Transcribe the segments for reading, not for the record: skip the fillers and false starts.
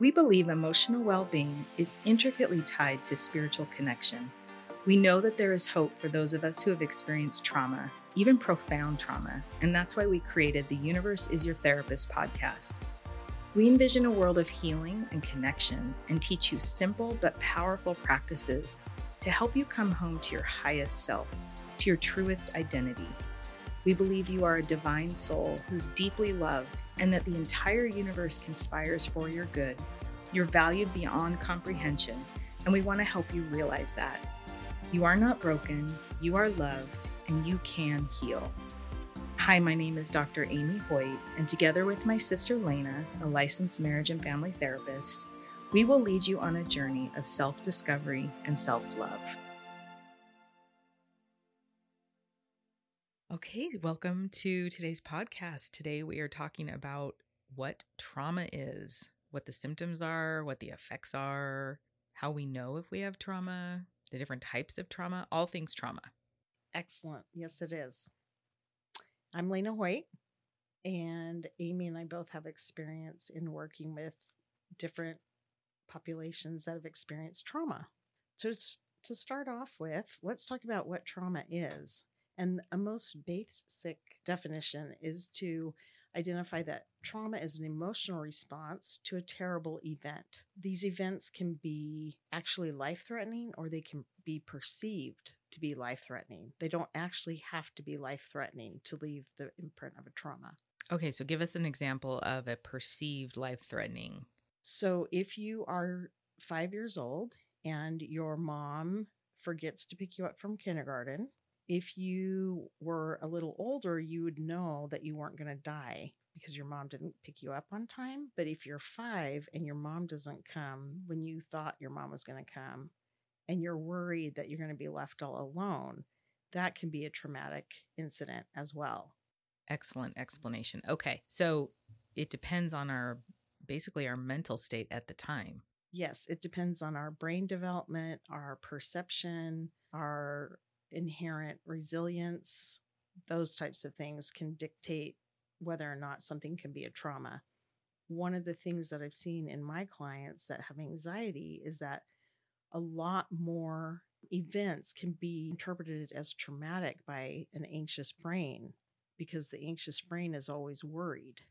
We believe emotional well-being is intricately tied to spiritual connection. We know that there is hope for those of us who have experienced trauma, even profound trauma, and that's why we created the Universe Is Your Therapist podcast. We envision a world of healing and connection and teach you simple but powerful practices to help you come home to your highest self, to your truest identity. We believe you are a divine soul who's deeply loved and that the entire universe conspires for your good. You're valued beyond comprehension, and we want to help you realize that. You are not broken, you are loved, and you can heal. Hi, my name is Dr. Amy Hoyt, and together with my sister Lena, a licensed marriage and family therapist, we will lead you on a journey of self-discovery and self-love. Okay, welcome to today's podcast. Today we are talking about what trauma is, what the symptoms are, what the effects are, how we know if we have trauma, the different types of trauma, all things trauma. Excellent. Yes, it is. I'm Lena Hoyt, and Amy and I both have experience in working with different populations that have experienced trauma. So to start off with, let's talk about what trauma is. And a most basic definition is to identify that trauma is an emotional response to a terrible event. These events can be actually life-threatening, or they can be perceived to be life-threatening. They don't actually have to be life-threatening to leave the imprint of a trauma. Okay, so give us an example of a perceived life-threatening. So if you are 5 years old and your mom forgets to pick you up from kindergarten, if you were a little older, you would know that you weren't going to die because your mom didn't pick you up on time. But if you're five and your mom doesn't come when you thought your mom was going to come, and you're worried that you're going to be left all alone, that can be a traumatic incident as well. Excellent explanation. Okay. So it depends on basically our mental state at the time. Yes. It depends on our brain development, our perception, our inherent resilience. Those types of things can dictate whether or not something can be a trauma. One of the things that I've seen in my clients that have anxiety is that a lot more events can be interpreted as traumatic by an anxious brain because the anxious brain is always worried.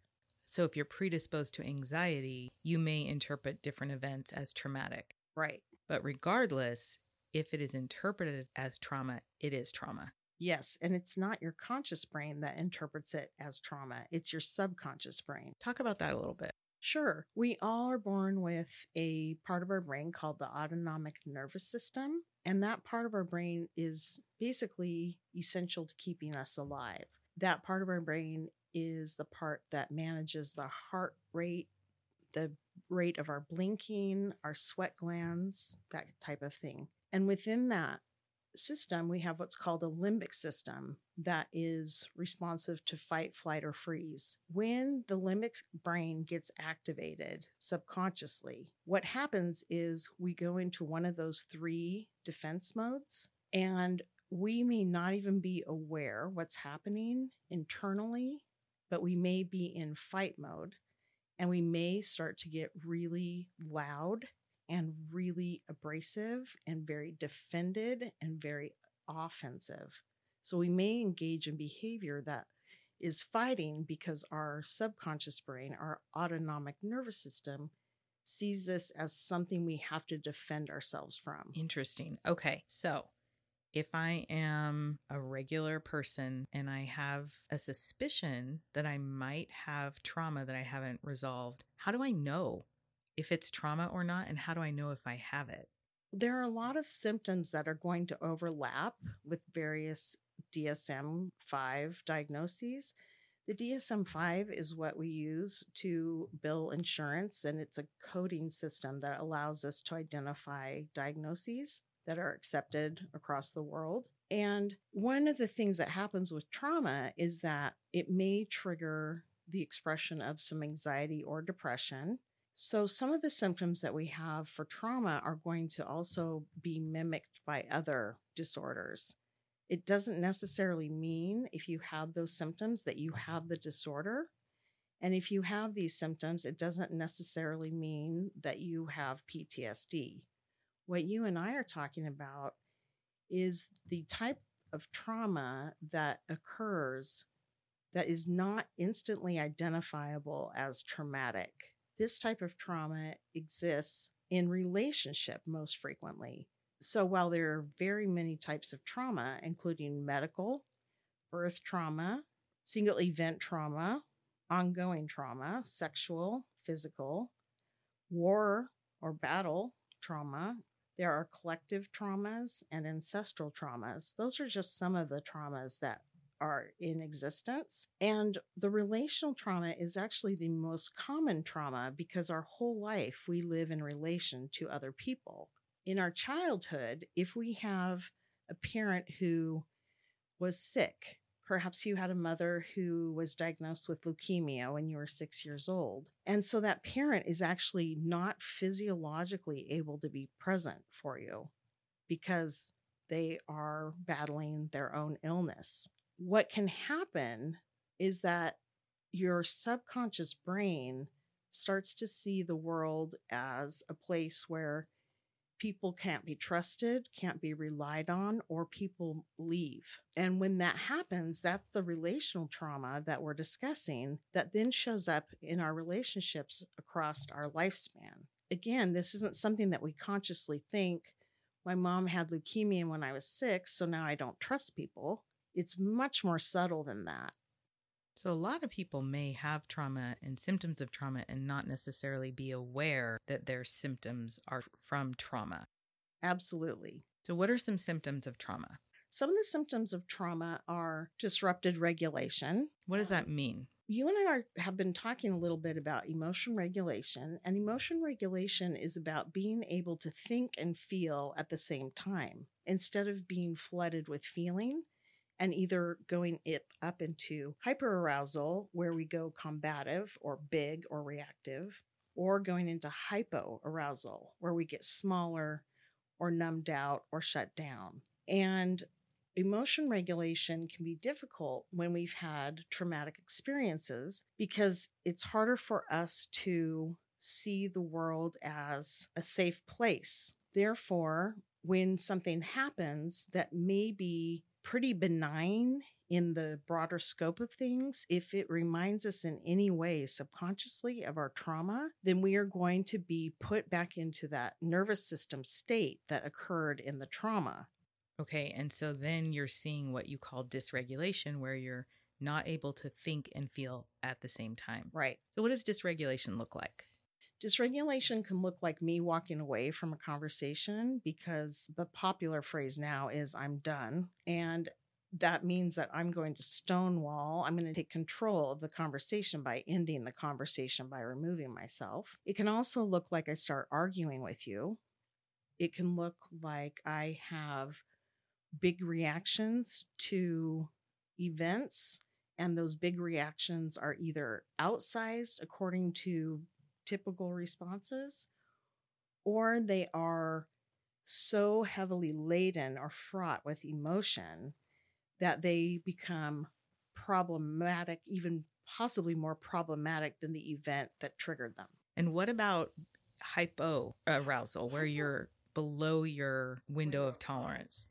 So if you're predisposed to anxiety, you may interpret different events as traumatic. Right. But regardless, if it is interpreted as trauma, it is trauma. Yes, and it's not your conscious brain that interprets it as trauma. It's your subconscious brain. Talk about that a little bit. Sure. We all are born with a part of our brain called the autonomic nervous system, and that part of our brain is basically essential to keeping us alive. That part of our brain is the part that manages the heart rate, the rate of our blinking, our sweat glands, that type of thing. And within that system, we have what's called a limbic system that is responsive to fight, flight, or freeze. When the limbic brain gets activated subconsciously, what happens is we go into one of those three defense modes, and we may not even be aware what's happening internally, but we may be in fight mode, and we may start to get really loud and really abrasive and very defended and very offensive. So we may engage in behavior that is fighting because our subconscious brain, our autonomic nervous system, sees this as something we have to defend ourselves from. Interesting. Okay. So if I am a regular person and I have a suspicion that I might have trauma that I haven't resolved, how do I know if it's trauma or not, and how do I know if I have it? There are a lot of symptoms that are going to overlap with various DSM-5 diagnoses. The DSM-5 is what we use to bill insurance, and it's a coding system that allows us to identify diagnoses that are accepted across the world. And one of the things that happens with trauma is that it may trigger the expression of some anxiety or depression. So some of the symptoms that we have for trauma are going to also be mimicked by other disorders. It doesn't necessarily mean if you have those symptoms that you have the disorder. And if you have these symptoms, it doesn't necessarily mean that you have PTSD. What you and I are talking about is the type of trauma that occurs that is not instantly identifiable as traumatic. This type of trauma exists in relationship most frequently. So while there are very many types of trauma, including medical, birth trauma, single event trauma, ongoing trauma, sexual, physical, war or battle trauma, there are collective traumas and ancestral traumas. Those are just some of the traumas that are in existence. And the relational trauma is actually the most common trauma because our whole life we live in relation to other people. In our childhood, if we have a parent who was sick, perhaps you had a mother who was diagnosed with leukemia when you were 6 years old. And so that parent is actually not physiologically able to be present for you because they are battling their own illness. What can happen is that your subconscious brain starts to see the world as a place where people can't be trusted, can't be relied on, or people leave. And when that happens, that's the relational trauma that we're discussing that then shows up in our relationships across our lifespan. Again, this isn't something that we consciously think, my mom had leukemia when I was 6, so now I don't trust people. It's much more subtle than that. So a lot of people may have trauma and symptoms of trauma and not necessarily be aware that their symptoms are from trauma. Absolutely. So what are some symptoms of trauma? Some of the symptoms of trauma are disrupted regulation. What does that mean? You and I have been talking a little bit about emotion regulation, and emotion regulation is about being able to think and feel at the same time instead of being flooded with feeling and either going up into hyperarousal, where we go combative or big or reactive, or going into hypoarousal, where we get smaller or numbed out or shut down. And emotion regulation can be difficult when we've had traumatic experiences because it's harder for us to see the world as a safe place. Therefore, when something happens that may be pretty benign in the broader scope of things, if it reminds us in any way subconsciously of our trauma, then we are going to be put back into that nervous system state that occurred in the trauma. Okay, and so then you're seeing what you call dysregulation, where you're not able to think and feel at the same time. Right. So what does dysregulation look like? Dysregulation can look like me walking away from a conversation because the popular phrase now is I'm done. And that means that I'm going to stonewall. I'm going to take control of the conversation by ending the conversation by removing myself. It can also look like I start arguing with you. It can look like I have big reactions to events. And those big reactions are either outsized according to typical responses, or they are so heavily laden or fraught with emotion that they become problematic, even possibly more problematic than the event that triggered them. And what about hypoarousal, where you're below your window of tolerance?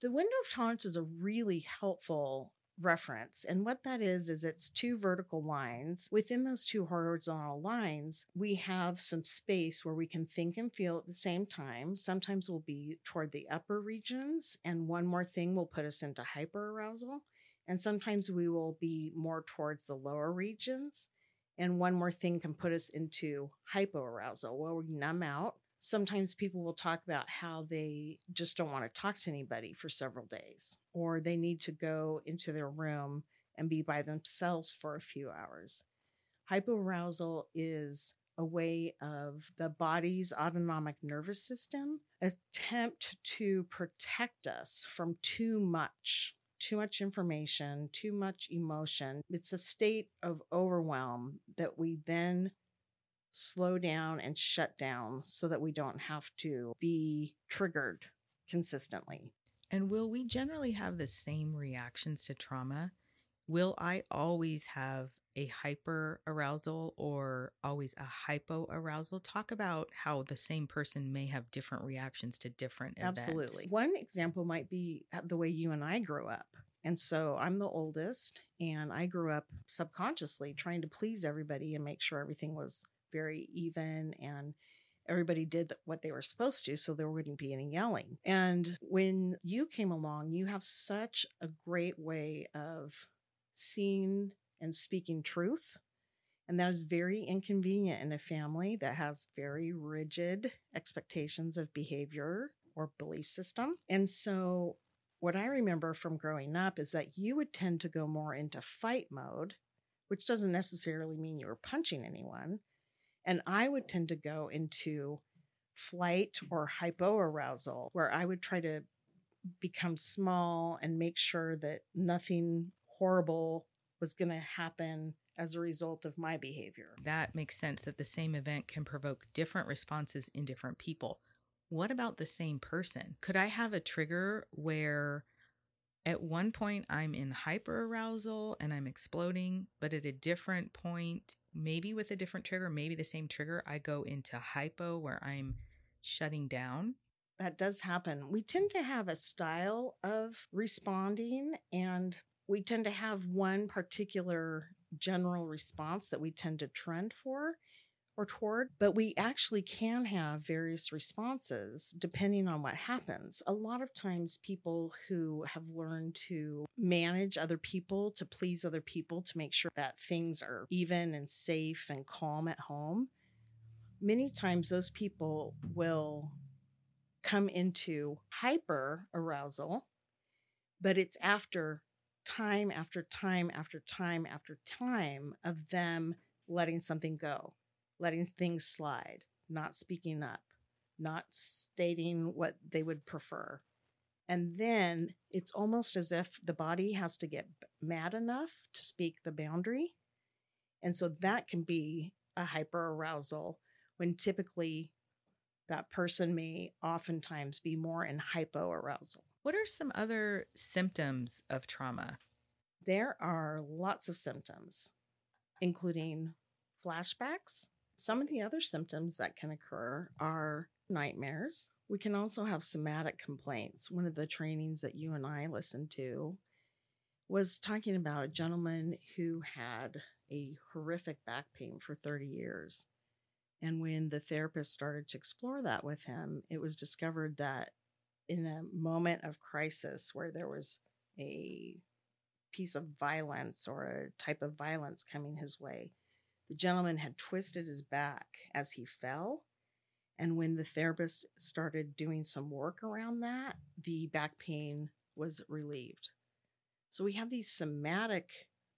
The window of tolerance is a really helpful reference. And what that is it's two vertical lines. Within those two horizontal lines, we have some space where we can think and feel at the same time. Sometimes we'll be toward the upper regions, and one more thing will put us into hyperarousal. And sometimes we will be more towards the lower regions, and one more thing can put us into hypoarousal, where we numb out. Sometimes people will talk about how they just don't want to talk to anybody for several days, or they need to go into their room and be by themselves for a few hours. Hypoarousal is a way of the body's autonomic nervous system attempt to protect us from too much information, too much emotion. It's a state of overwhelm that we then slow down and shut down so that we don't have to be triggered consistently. And will we generally have the same reactions to trauma? Will I always have a hyperarousal or always a hypoarousal? Talk about how the same person may have different reactions to different events. Absolutely. One example might be the way you and I grew up. And so I'm the oldest, and I grew up subconsciously trying to please everybody and make sure everything was very even and everybody did what they were supposed to, so there wouldn't be any yelling. And when you came along, you have such a great way of seeing and speaking truth. And that is very inconvenient in a family that has very rigid expectations of behavior or belief system. And so what I remember from growing up is that you would tend to go more into fight mode, which doesn't necessarily mean you were punching anyone. And I would tend to go into flight or hypoarousal, where I would try to become small and make sure that nothing horrible was going to happen as a result of my behavior. That makes sense that the same event can provoke different responses in different people. What about the same person? Could I have a trigger where at one point I'm in hyperarousal and I'm exploding, but at a different point, maybe with a different trigger, maybe the same trigger, I go into hypo where I'm shutting down? That does happen. We tend to have a style of responding, and we tend to have one particular general response that we tend to trend for or toward, but we actually can have various responses depending on what happens. A lot of times people who have learned to manage other people, to please other people, to make sure that things are even and safe and calm at home, many times those people will come into hyper arousal, but it's after time after time after time after time of them letting something go. Letting things slide, not speaking up, not stating what they would prefer. And then it's almost as if the body has to get mad enough to speak the boundary. And so that can be a hyperarousal when typically that person may oftentimes be more in hypoarousal. What are some other symptoms of trauma? There are lots of symptoms, including flashbacks. Some of the other symptoms that can occur are nightmares. We can also have somatic complaints. One of the trainings that you and I listened to was talking about a gentleman who had a horrific back pain for 30 years. And when the therapist started to explore that with him, it was discovered that in a moment of crisis where there was a piece of violence or a type of violence coming his way, the gentleman had twisted his back as he fell, and when the therapist started doing some work around that, the back pain was relieved. So we have these somatic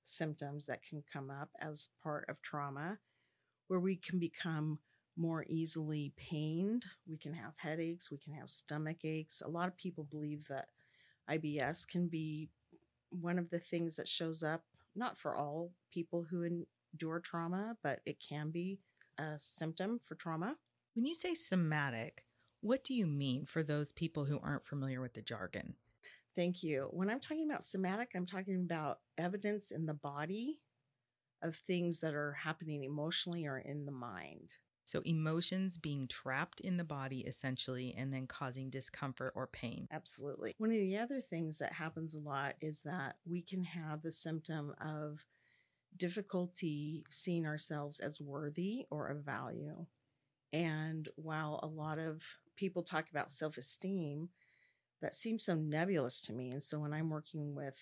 symptoms that can come up as part of trauma, where we can become more easily pained. We can have headaches. We can have stomach aches. A lot of people believe that IBS can be one of the things that shows up, not for all people who endure trauma, but it can be a symptom for trauma. When you say somatic, what do you mean for those people who aren't familiar with the jargon? Thank you. When I'm talking about somatic, I'm talking about evidence in the body of things that are happening emotionally or in the mind. So emotions being trapped in the body essentially and then causing discomfort or pain. Absolutely. One of the other things that happens a lot is that we can have the symptom of difficulty seeing ourselves as worthy or of value. And while a lot of people talk about self-esteem, that seems so nebulous to me. And so when I'm working with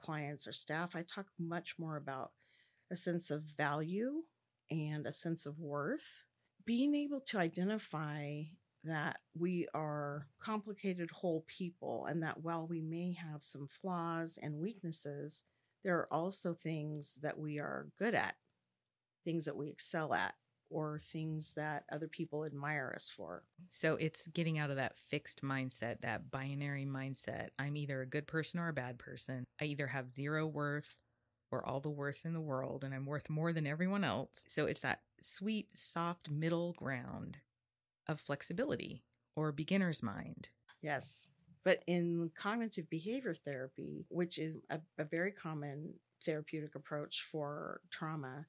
clients or staff, I talk much more about a sense of value and a sense of worth. Being able to identify that we are complicated whole people and that while we may have some flaws and weaknesses, there are also things that we are good at, things that we excel at, or things that other people admire us for. So it's getting out of that fixed mindset, that binary mindset. I'm either a good person or a bad person. I either have zero worth or all the worth in the world, and I'm worth more than everyone else. So it's that sweet, soft middle ground of flexibility or beginner's mind. Yes. But in cognitive behavior therapy, which is a very common therapeutic approach for trauma,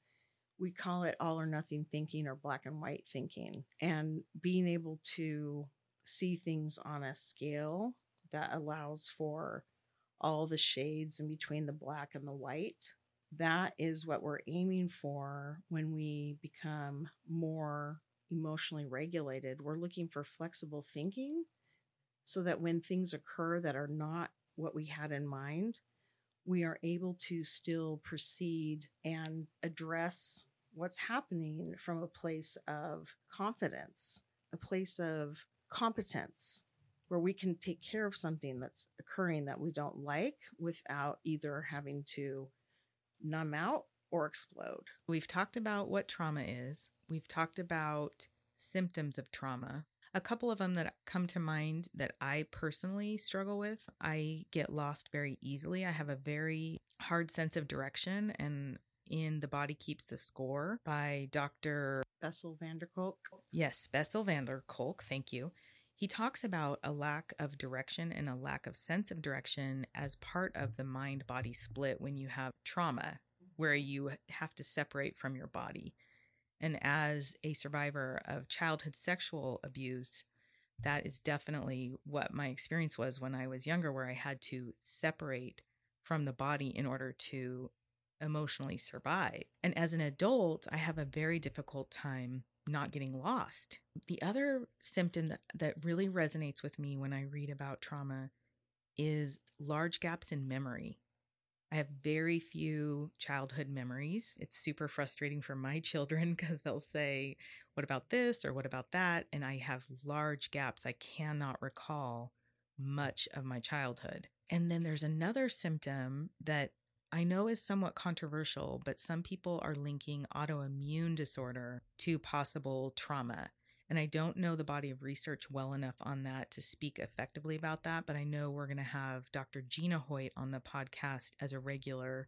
we call it all or nothing thinking or black and white thinking, and being able to see things on a scale that allows for all the shades in between the black and the white. That is what we're aiming for when we become more emotionally regulated. We're looking for flexible thinking so that when things occur that are not what we had in mind, we are able to still proceed and address what's happening from a place of confidence, a place of competence, where we can take care of something that's occurring that we don't like without either having to numb out or explode. We've talked about what trauma is. We've talked about symptoms of trauma. A couple of them that come to mind that I personally struggle with. I get lost very easily. I have a very hard sense of direction. And in The Body Keeps the Score by Dr. Bessel van der Kolk. Yes, Bessel van der Kolk. Thank you. He talks about a lack of direction and a lack of sense of direction as part of the mind-body split when you have trauma, where you have to separate from your body. And as a survivor of childhood sexual abuse, that is definitely what my experience was when I was younger, where I had to separate from the body in order to emotionally survive. And as an adult, I have a very difficult time not getting lost. The other symptom that really resonates with me when I read about trauma is large gaps in memory. I have very few childhood memories. It's super frustrating for my children because they'll say, what about this or what about that? And I have large gaps. I cannot recall much of my childhood. And then there's another symptom that I know is somewhat controversial, but some people are linking autoimmune disorder to possible trauma. And I don't know the body of research well enough on that to speak effectively about that, but I know we're going to have Dr. Gina Hoyt on the podcast as a regular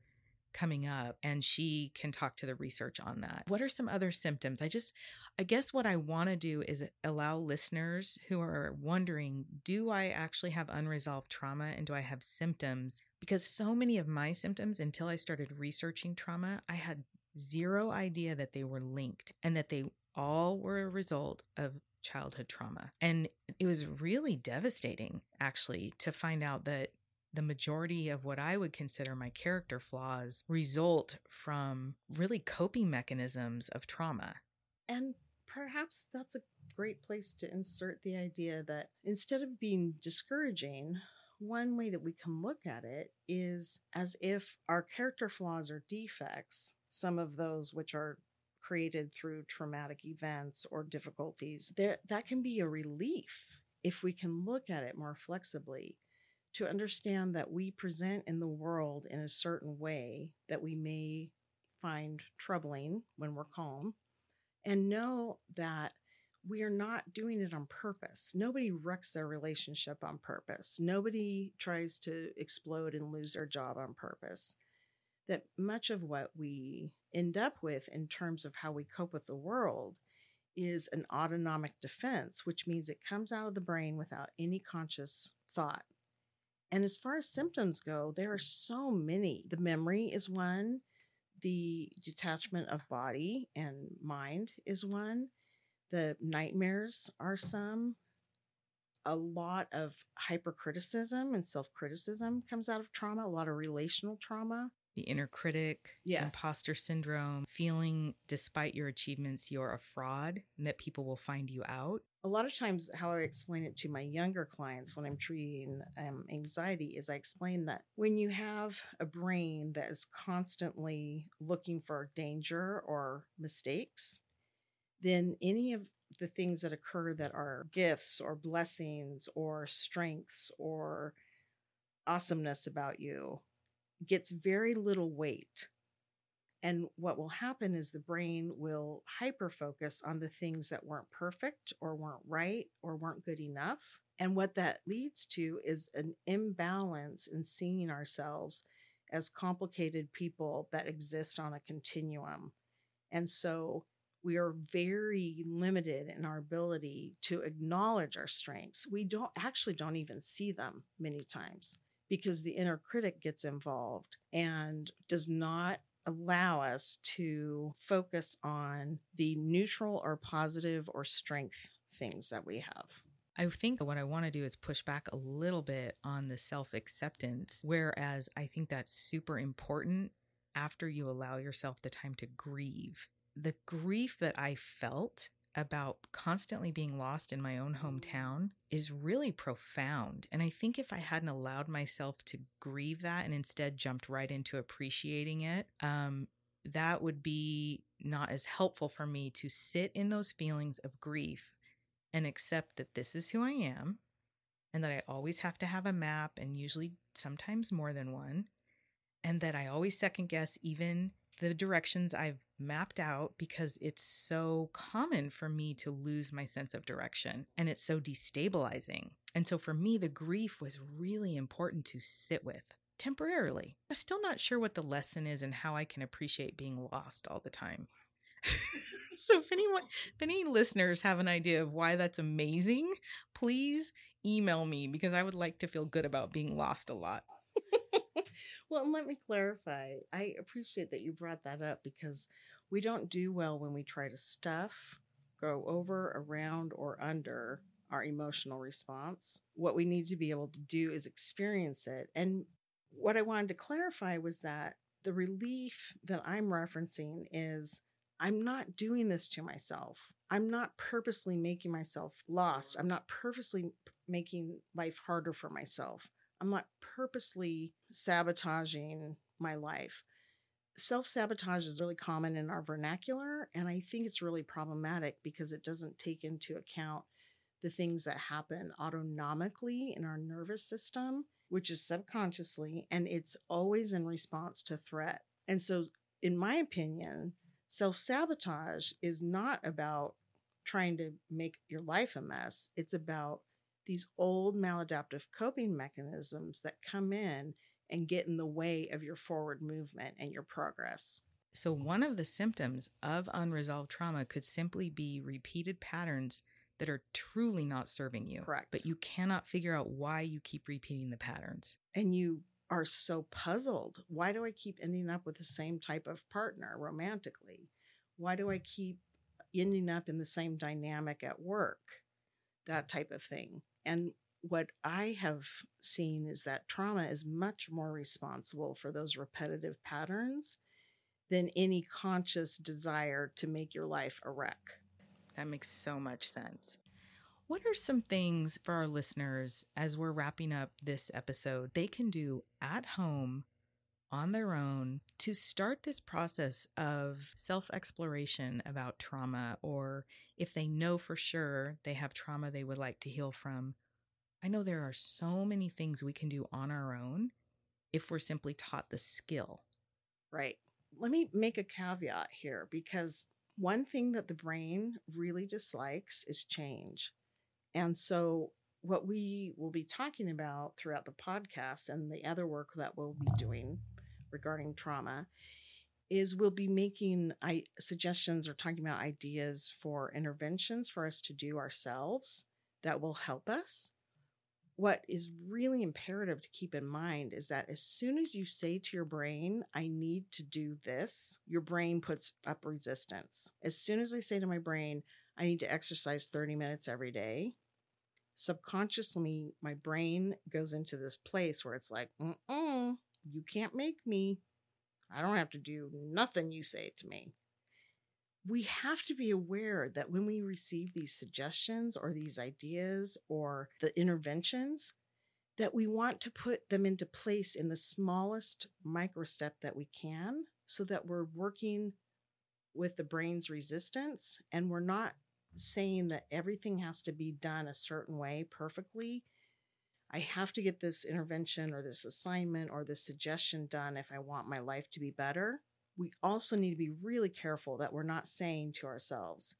coming up, and she can talk to the research on that. What are some other symptoms? I guess what I want to do is allow listeners who are wondering, do I actually have unresolved trauma and do I have symptoms? Because so many of my symptoms, until I started researching trauma, I had zero idea that they were linked and that they all were a result of childhood trauma. And it was really devastating, actually, to find out that the majority of what I would consider my character flaws result from really coping mechanisms of trauma. And perhaps that's a great place to insert the idea that instead of being discouraging, one way that we can look at it is as if our character flaws or defects, some of those which are created through traumatic events or difficulties, that can be a relief if we can look at it more flexibly, to understand that we present in the world in a certain way that we may find troubling when we're calm, and know that we are not doing it on purpose. Nobody wrecks their relationship on purpose. Nobody tries to explode and lose their job on purpose. That much of what we end up with in terms of how we cope with the world is an autonomic defense, which means it comes out of the brain without any conscious thought. And as far as symptoms go, there are so many. The memory is one. The detachment of body and mind is one. The nightmares are some. A lot of hypercriticism and self-criticism comes out of trauma, a lot of relational trauma. The inner critic, yes. Imposter syndrome, feeling despite your achievements, you're a fraud and that people will find you out. A lot of times how I explain it to my younger clients when I'm treating anxiety is I explain that when you have a brain that is constantly looking for danger or mistakes, then any of the things that occur that are gifts or blessings or strengths or awesomeness about you gets very little weight. And what will happen is the brain will hyper-focus on the things that weren't perfect or weren't right or weren't good enough. And what that leads to is an imbalance in seeing ourselves as complicated people that exist on a continuum. And so we are very limited in our ability to acknowledge our strengths. We don't even see them many times. because the inner critic gets involved and does not allow us to focus on the neutral or positive or strength things that we have. I think what I want to do is push back a little bit on the self-acceptance, whereas I think that's super important after you allow yourself the time to grieve. The grief that I felt about constantly being lost in my own hometown is really profound. And I think if I hadn't allowed myself to grieve that and instead jumped right into appreciating it, that would be not as helpful for me to sit in those feelings of grief and accept that this is who I am and that I always have to have a map and usually sometimes more than one. And that I always second guess even the directions I've mapped out because it's so common for me to lose my sense of direction and it's so destabilizing. And so for me, the grief was really important to sit with temporarily. I'm still not sure what the lesson is and how I can appreciate being lost all the time. So if any listeners have an idea of why that's amazing, please email me because I would like to feel good about being lost a lot. Well, and let me clarify. I appreciate that you brought that up because we don't do well when we try to stuff, go over, around, or under our emotional response. What we need to be able to do is experience it. And what I wanted to clarify was that the relief that I'm referencing is I'm not doing this to myself. I'm not purposely making myself lost. I'm not purposely making life harder for myself. I'm not purposely sabotaging my life. Self-sabotage is really common in our vernacular, and I think it's really problematic because it doesn't take into account the things that happen autonomically in our nervous system, which is subconsciously, and it's always in response to threat. And so, in my opinion, self-sabotage is not about trying to make your life a mess. It's about these old maladaptive coping mechanisms that come in and get in the way of your forward movement and your progress. So one of the symptoms of unresolved trauma could simply be repeated patterns that are truly not serving you. Correct. But you cannot figure out why you keep repeating the patterns. And you are so puzzled. Why do I keep ending up with the same type of partner romantically? Why do I keep ending up in the same dynamic at work? That type of thing. And what I have seen is that trauma is much more responsible for those repetitive patterns than any conscious desire to make your life a wreck. That makes so much sense. What are some things for our listeners as we're wrapping up this episode they can do at home on their own to start this process of self-exploration about trauma, or if they know for sure they have trauma they would like to heal from? I know there are so many things we can do on our own if we're simply taught the skill. Right. Let me make a caveat here, because one thing that the brain really dislikes is change. And so what we will be talking about throughout the podcast and the other work that we'll be doing regarding trauma is we'll be making suggestions or talking about ideas for interventions for us to do ourselves that will help us. What is really imperative to keep in mind is that as soon as you say to your brain, I need to do this, your brain puts up resistance. As soon as I say to my brain, I need to exercise 30 minutes every day, subconsciously, my brain goes into this place where it's like, you can't make me. I don't have to do nothing you say to me. We have to be aware that when we receive these suggestions or these ideas or the interventions, that we want to put them into place in the smallest micro step that we can so that we're working with the brain's resistance and we're not saying that everything has to be done a certain way perfectly. I have to get this intervention or this assignment or this suggestion done if I want my life to be better. We also need to be really careful that we're not saying to ourselves,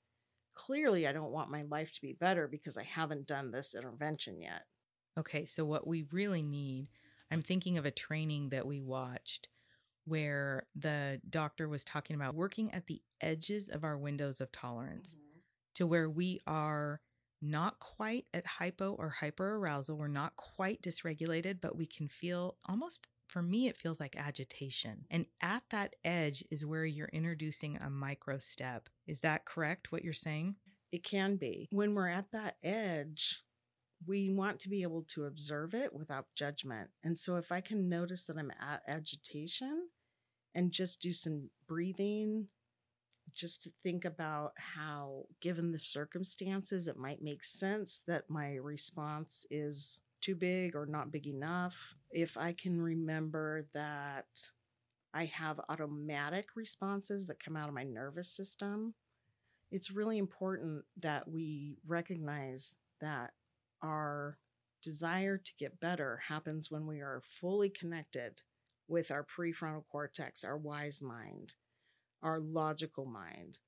clearly I don't want my life to be better because I haven't done this intervention yet. Okay, so what we really need, I'm thinking of a training that we watched where the doctor was talking about working at the edges of our windows of tolerance. Mm-hmm. To where we are not quite at hypo or hyperarousal. We're not quite dysregulated, but we can feel almost, for me, it feels like agitation. And at that edge is where you're introducing a micro step. Is that correct, what you're saying? It can be. When we're at that edge, we want to be able to observe it without judgment. And so if I can notice that I'm at agitation and just do some breathing, just to think about how, given the circumstances, it might make sense that my response is too big or not big enough. If I can remember that I have automatic responses that come out of my nervous system, it's really important that we recognize that our desire to get better happens when we are fully connected with our prefrontal cortex, our wise mind, our logical mind,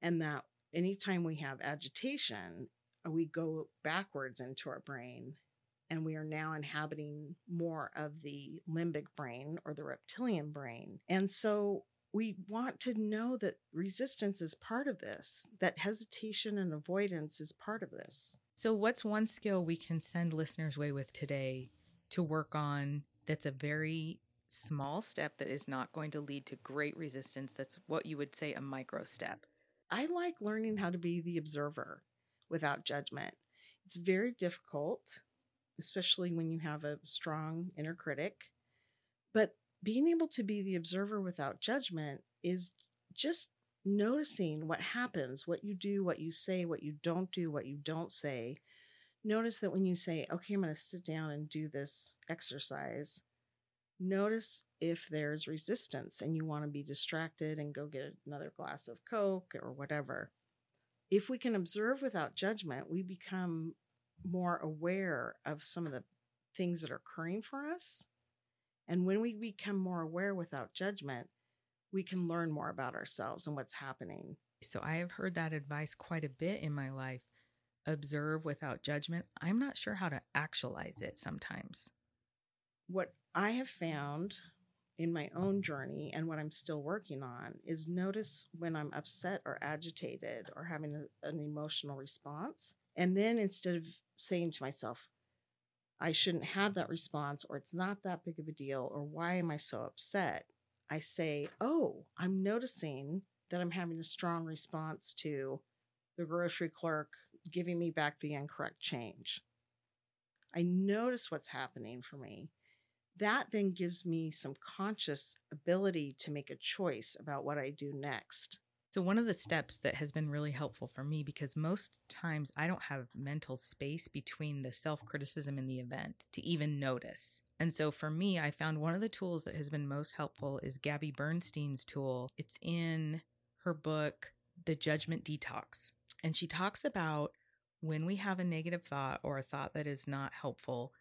and that anytime we have agitation, we go backwards into our brain, and we are now inhabiting more of the limbic brain or the reptilian brain. And so we want to know that resistance is part of this, that hesitation and avoidance is part of this. So what's one skill we can send listeners away with today to work on that's a very small step that is not going to lead to great resistance? That's what you would say a micro step. I like learning how to be the observer without judgment. It's very difficult, especially when you have a strong inner critic. But being able to be the observer without judgment is just noticing what happens, what you do, what you say, what you don't do, what you don't say. Notice that when you say, okay, I'm going to sit down and do this exercise, notice if there's resistance and you want to be distracted and go get another glass of Coke or whatever. If we can observe without judgment, we become more aware of some of the things that are occurring for us. And when we become more aware without judgment, we can learn more about ourselves and what's happening. So I have heard that advice quite a bit in my life. Observe without judgment. I'm not sure how to actualize it sometimes. What I have found in my own journey and what I'm still working on is notice when I'm upset or agitated or having an emotional response. And then instead of saying to myself, I shouldn't have that response, or it's not that big of a deal, or why am I so upset? I say, oh, I'm noticing that I'm having a strong response to the grocery clerk giving me back the incorrect change. I notice what's happening for me. That then gives me some conscious ability to make a choice about what I do next. So one of the steps that has been really helpful for me, because most times I don't have mental space between the self-criticism and the event to even notice. And so for me, I found one of the tools that has been most helpful is Gabby Bernstein's tool. It's in her book, The Judgment Detox. And she talks about when we have a negative thought or a thought that is not helpful,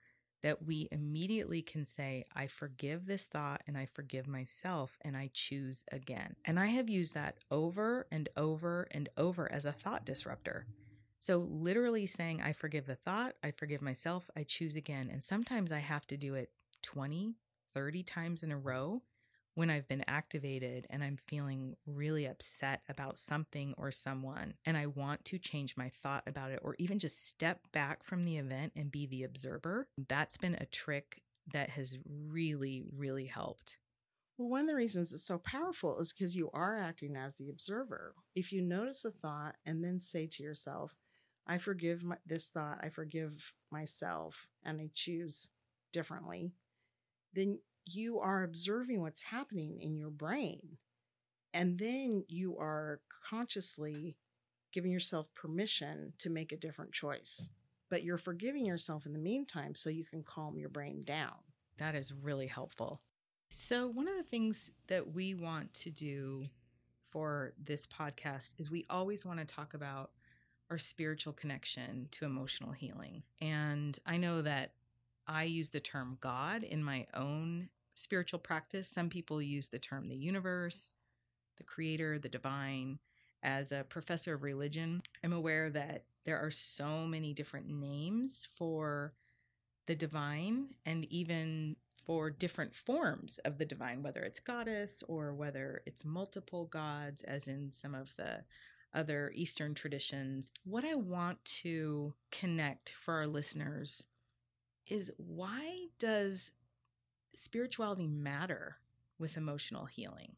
that we immediately can say, I forgive this thought and I forgive myself and I choose again. And I have used that over and over and over as a thought disruptor. So literally saying, I forgive the thought, I forgive myself, I choose again. And sometimes I have to do it 20, 30 times in a row when I've been activated and I'm feeling really upset about something or someone, and I want to change my thought about it or even just step back from the event and be the observer. That's been a trick that has really, really helped. Well, one of the reasons it's so powerful is because you are acting as the observer. If you notice a thought and then say to yourself, I forgive this thought, I forgive myself, and I choose differently, then you are observing what's happening in your brain. And then you are consciously giving yourself permission to make a different choice. But you're forgiving yourself in the meantime so you can calm your brain down. That is really helpful. So one of the things that we want to do for this podcast is we always want to talk about our spiritual connection to emotional healing. And I know that I use the term God in my own spiritual practice. Some people use the term the universe, the creator, the divine. As a professor of religion, I'm aware that there are so many different names for the divine and even for different forms of the divine, whether it's goddess or whether it's multiple gods, as in some of the other Eastern traditions. What I want to connect for our listeners is, why does spirituality matter with emotional healing?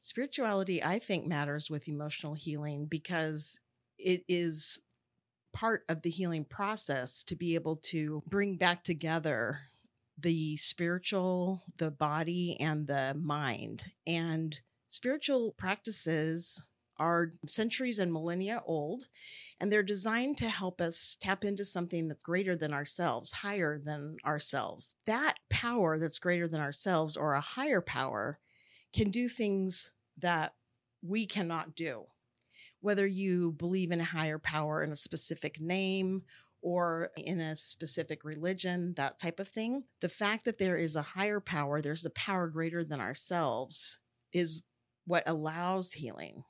Spirituality, I think, matters with emotional healing because it is part of the healing process to be able to bring back together the spiritual, the body, and the mind. And spiritual practices are centuries and millennia old, and they're designed to help us tap into something that's greater than ourselves, higher than ourselves. That power that's greater than ourselves, or a higher power, can do things that we cannot do. Whether you believe in a higher power in a specific name or in a specific religion, that type of thing, the fact that there is a higher power, there's a power greater than ourselves, is what allows healing.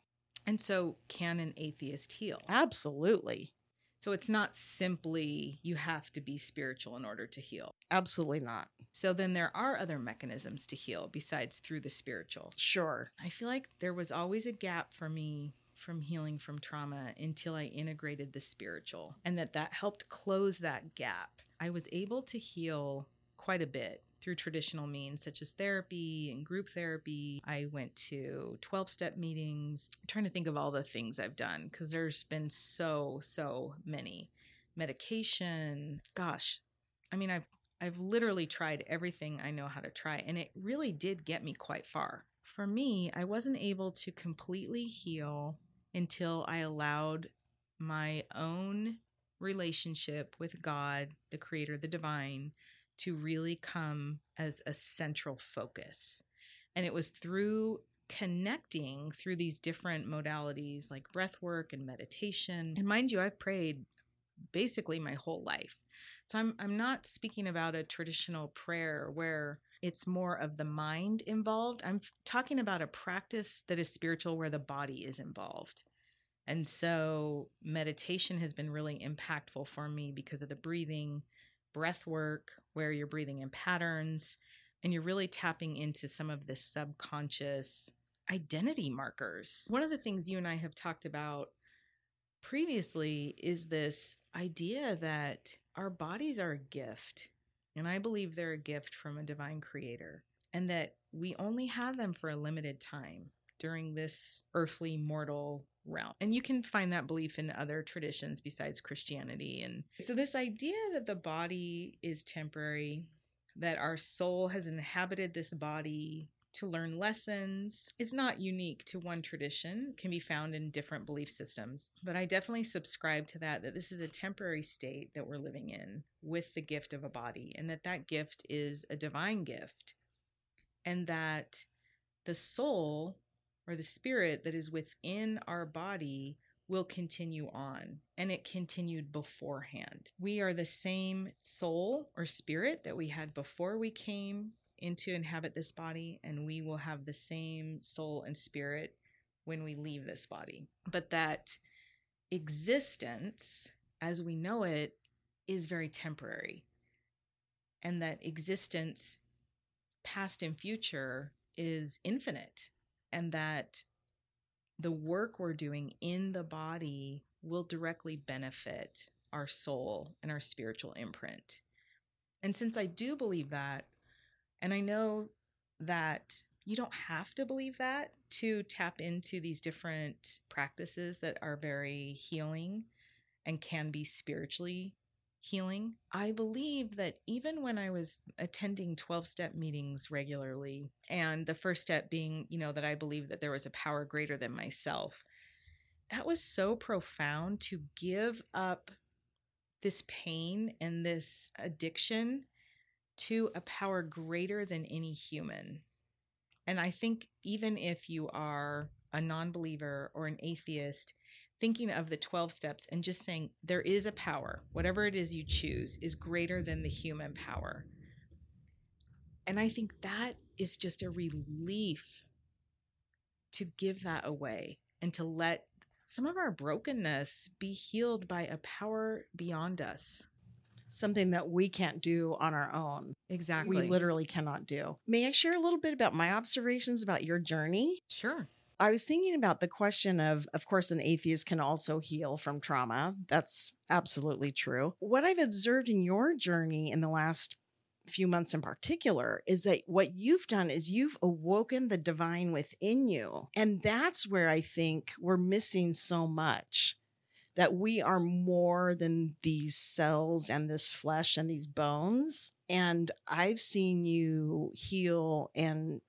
And so can an atheist heal? Absolutely. So it's not simply you have to be spiritual in order to heal. Absolutely not. So then there are other mechanisms to heal besides through the spiritual. Sure. I feel like there was always a gap for me from healing from trauma until I integrated the spiritual, and that helped close that gap. I was able to heal quite a bit through traditional means such as therapy and group therapy. I went to 12-step meetings. I'm trying to think of all the things I've done because there's been so many. Medication. Gosh. I mean, I've literally tried everything I know how to try, and it really did get me quite far. For me, I wasn't able to completely heal until I allowed my own relationship with God, the creator, the divine, to really come as a central focus. And it was through connecting through these different modalities like breath work and meditation. And mind you, I've prayed basically my whole life. So I'm not speaking about a traditional prayer where it's more of the mind involved. I'm talking about a practice that is spiritual where the body is involved. And so meditation has been really impactful for me because of the breathing, breath work, where you're breathing in patterns, and you're really tapping into some of the subconscious identity markers. One of the things you and I have talked about previously is this idea that our bodies are a gift, and I believe they're a gift from a divine creator, and that we only have them for a limited time during this earthly mortal realm. And you can find that belief in other traditions besides Christianity. And so this idea that the body is temporary, that our soul has inhabited this body to learn lessons, is not unique to one tradition, can be found in different belief systems. But I definitely subscribe to that this is a temporary state that we're living in with the gift of a body, and that gift is a divine gift, and that the soul or the spirit that is within our body will continue on, and it continued beforehand. We are the same soul or spirit that we had before we came into inhabit this body, and we will have the same soul and spirit when we leave this body. But that existence as we know it is very temporary, and that existence, past and future, is infinite, and that the work we're doing in the body will directly benefit our soul and our spiritual imprint. And since I do believe that, and I know that you don't have to believe that to tap into these different practices that are very healing and can be spiritually healing. I believe that even when I was attending 12-step meetings regularly, and the first step being, that I believed that there was a power greater than myself, that was so profound to give up this pain and this addiction to a power greater than any human. And I think even if you are a non-believer or an atheist, thinking of the 12 steps and just saying there is a power, whatever it is you choose, is greater than the human power. And I think that is just a relief to give that away and to let some of our brokenness be healed by a power beyond us. Something that we can't do on our own. Exactly. We literally cannot do. May I share a little bit about my observations about your journey? Sure. I was thinking about the question of course, an atheist can also heal from trauma. That's absolutely true. What I've observed in your journey in the last few months in particular is that what you've done is you've awoken the divine within you. And that's where I think we're missing so much, that we are more than these cells and this flesh and these bones. And I've seen you heal and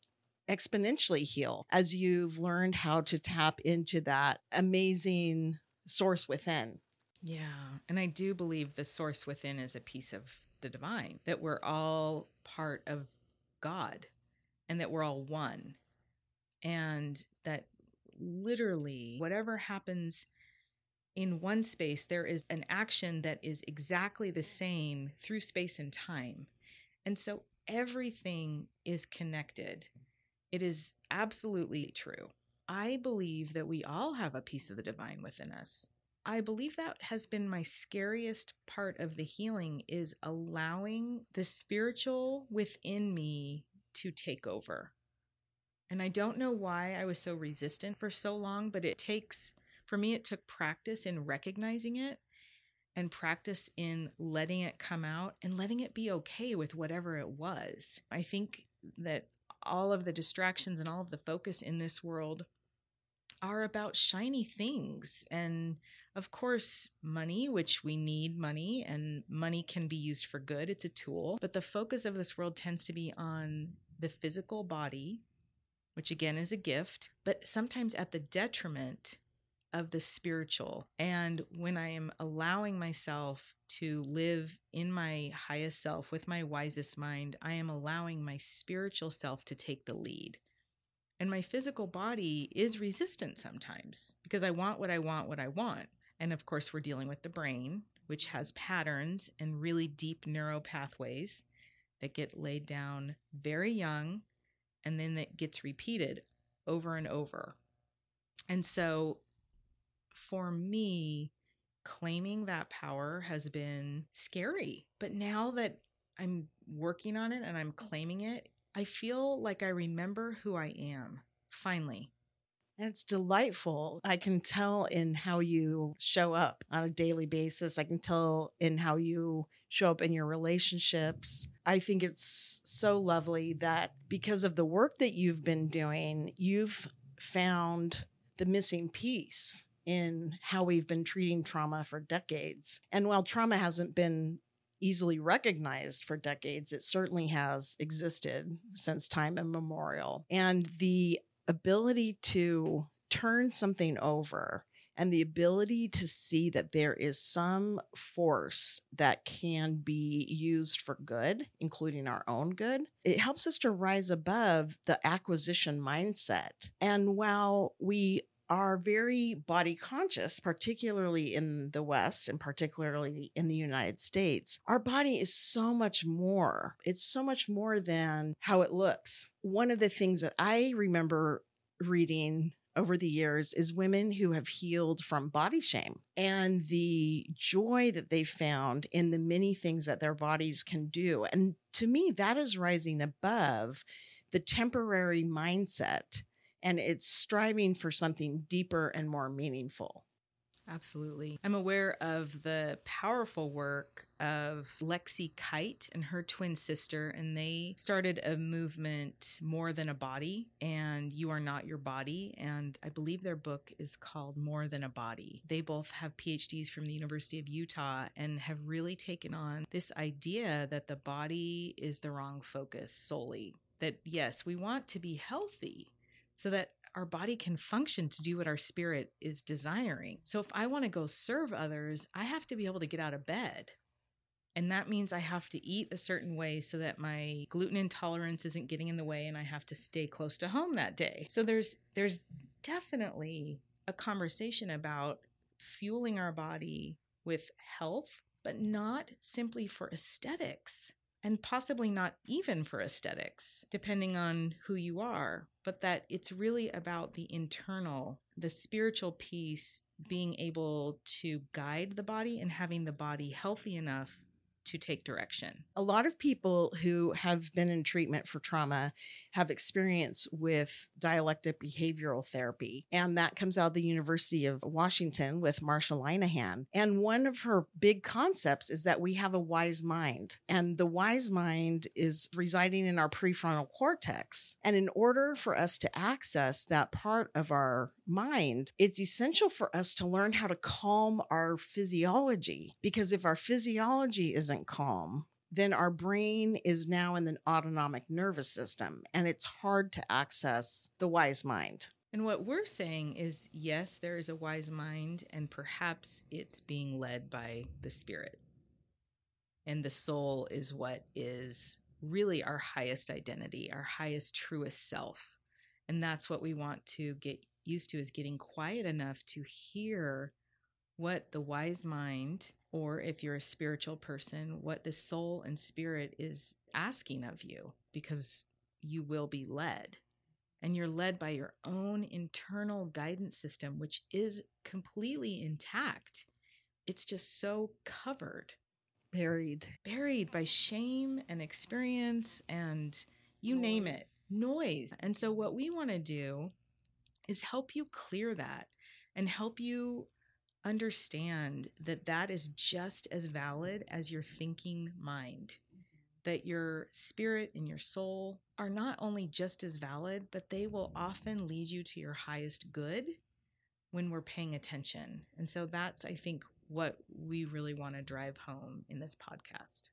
exponentially heal as you've learned how to tap into that amazing source within. Yeah. And I do believe the source within is a piece of the divine, that we're all part of God and that we're all one. And that literally whatever happens in one space, there is an action that is exactly the same through space and time. And so everything is connected. It is absolutely true. I believe that we all have a piece of the divine within us. I believe that has been my scariest part of the healing, is allowing the spiritual within me to take over. And I don't know why I was so resistant for so long, but it takes... for me, it took practice in recognizing it and practice in letting it come out and letting it be okay with whatever it was. I think that all of the distractions and all of the focus in this world are about shiny things. And of course, money, which we need money, and money can be used for good. It's a tool. But the focus of this world tends to be on the physical body, which again is a gift, but sometimes at the detriment of the spiritual. And when I am allowing myself to live in my highest self with my wisest mind, I am allowing my spiritual self to take the lead. And my physical body is resistant sometimes because I want what I want, what I want. And of course, we're dealing with the brain, which has patterns and really deep neuro pathways that get laid down very young, and then that gets repeated over and over. And so for me, claiming that power has been scary. But now that I'm working on it and I'm claiming it, I feel like I remember who I am, finally. And it's delightful. I can tell in how you show up on a daily basis. I can tell in how you show up in your relationships. I think it's so lovely that because of the work that you've been doing, you've found the missing piece in how we've been treating trauma for decades. And while trauma hasn't been easily recognized for decades, it certainly has existed since time immemorial. And the ability to turn something over and the ability to see that there is some force that can be used for good, including our own good, it helps us to rise above the acquisition mindset. And while we are very body conscious, particularly in the West and particularly in the United States, our body is so much more. It's so much more than how it looks. One of the things that I remember reading over the years is women who have healed from body shame and the joy that they found in the many things that their bodies can do. And to me, that is rising above the temporary mindset. And it's striving for something deeper and more meaningful. Absolutely. I'm aware of the powerful work of Lexi Kite and her twin sister, and they started a movement, More Than a Body, and You Are Not Your Body. And I believe their book is called More Than a Body. They both have PhDs from the University of Utah and have really taken on this idea that the body is the wrong focus solely. That yes, we want to be healthy, so that our body can function to do what our spirit is desiring. So if I want to go serve others, I have to be able to get out of bed. And that means I have to eat a certain way so that my gluten intolerance isn't getting in the way and I have to stay close to home that day. So there's definitely a conversation about fueling our body with health, but not simply for aesthetics. And possibly not even for aesthetics, depending on who you are, but that it's really about the internal, the spiritual piece, being able to guide the body and having the body healthy enough to take direction. A lot of people who have been in treatment for trauma have experience with dialectic behavioral therapy. And that comes out of the University of Washington with Marsha Linehan. And one of her big concepts is that we have a wise mind. And the wise mind is residing in our prefrontal cortex. And in order for us to access that part of our mind, it's essential for us to learn how to calm our physiology. Because if our physiology isn't calm, then our brain is now in the autonomic nervous system, and it's hard to access the wise mind. And what we're saying is, yes, there is a wise mind, and perhaps it's being led by the spirit. And the soul is what is really our highest identity, our highest, truest self. And that's what we want to get used to, is getting quiet enough to hear what the wise mind, or if you're a spiritual person, what the soul and spirit is asking of you, because you will be led. And you're led by your own internal guidance system, which is completely intact. It's just so covered. Buried by shame and experience and you name it, noise. And so what we want to do is help you clear that and help you understand that that is just as valid as your thinking mind, that your spirit and your soul are not only just as valid, but they will often lead you to your highest good when we're paying attention. And so that's, I think, what we really want to drive home in this podcast.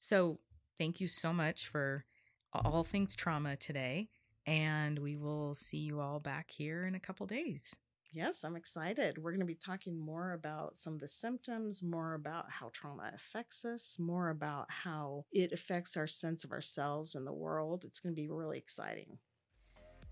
So thank you so much for all things trauma today. And we will see you all back here in a couple days. Yes, I'm excited. We're going to be talking more about some of the symptoms, more about how trauma affects us, more about how it affects our sense of ourselves and the world. It's going to be really exciting.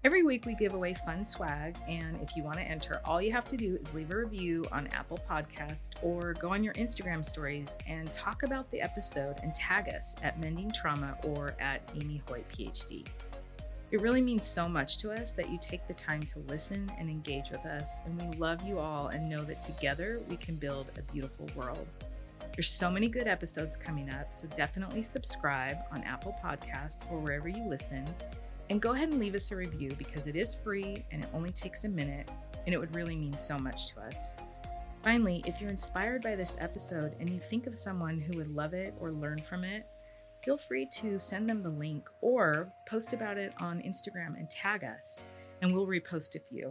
Every week we give away fun swag, and if you want to enter, all you have to do is leave a review on Apple Podcasts or go on your Instagram stories and talk about the episode and tag us at Mending Trauma or at Amy Hoyt, PhD. It really means so much to us that you take the time to listen and engage with us, and we love you all and know that together we can build a beautiful world. There's so many good episodes coming up, so definitely subscribe on Apple Podcasts or wherever you listen. And go ahead and leave us a review, because it is free and it only takes a minute, and it would really mean so much to us. Finally, if you're inspired by this episode and you think of someone who would love it or learn from it, feel free to send them the link or post about it on Instagram and tag us, and we'll repost a few.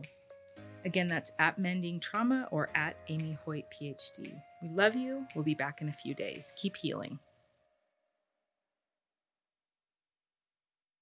Again, that's at Mending Trauma or at Amy Hoyt, PhD. We love you. We'll be back in a few days. Keep healing.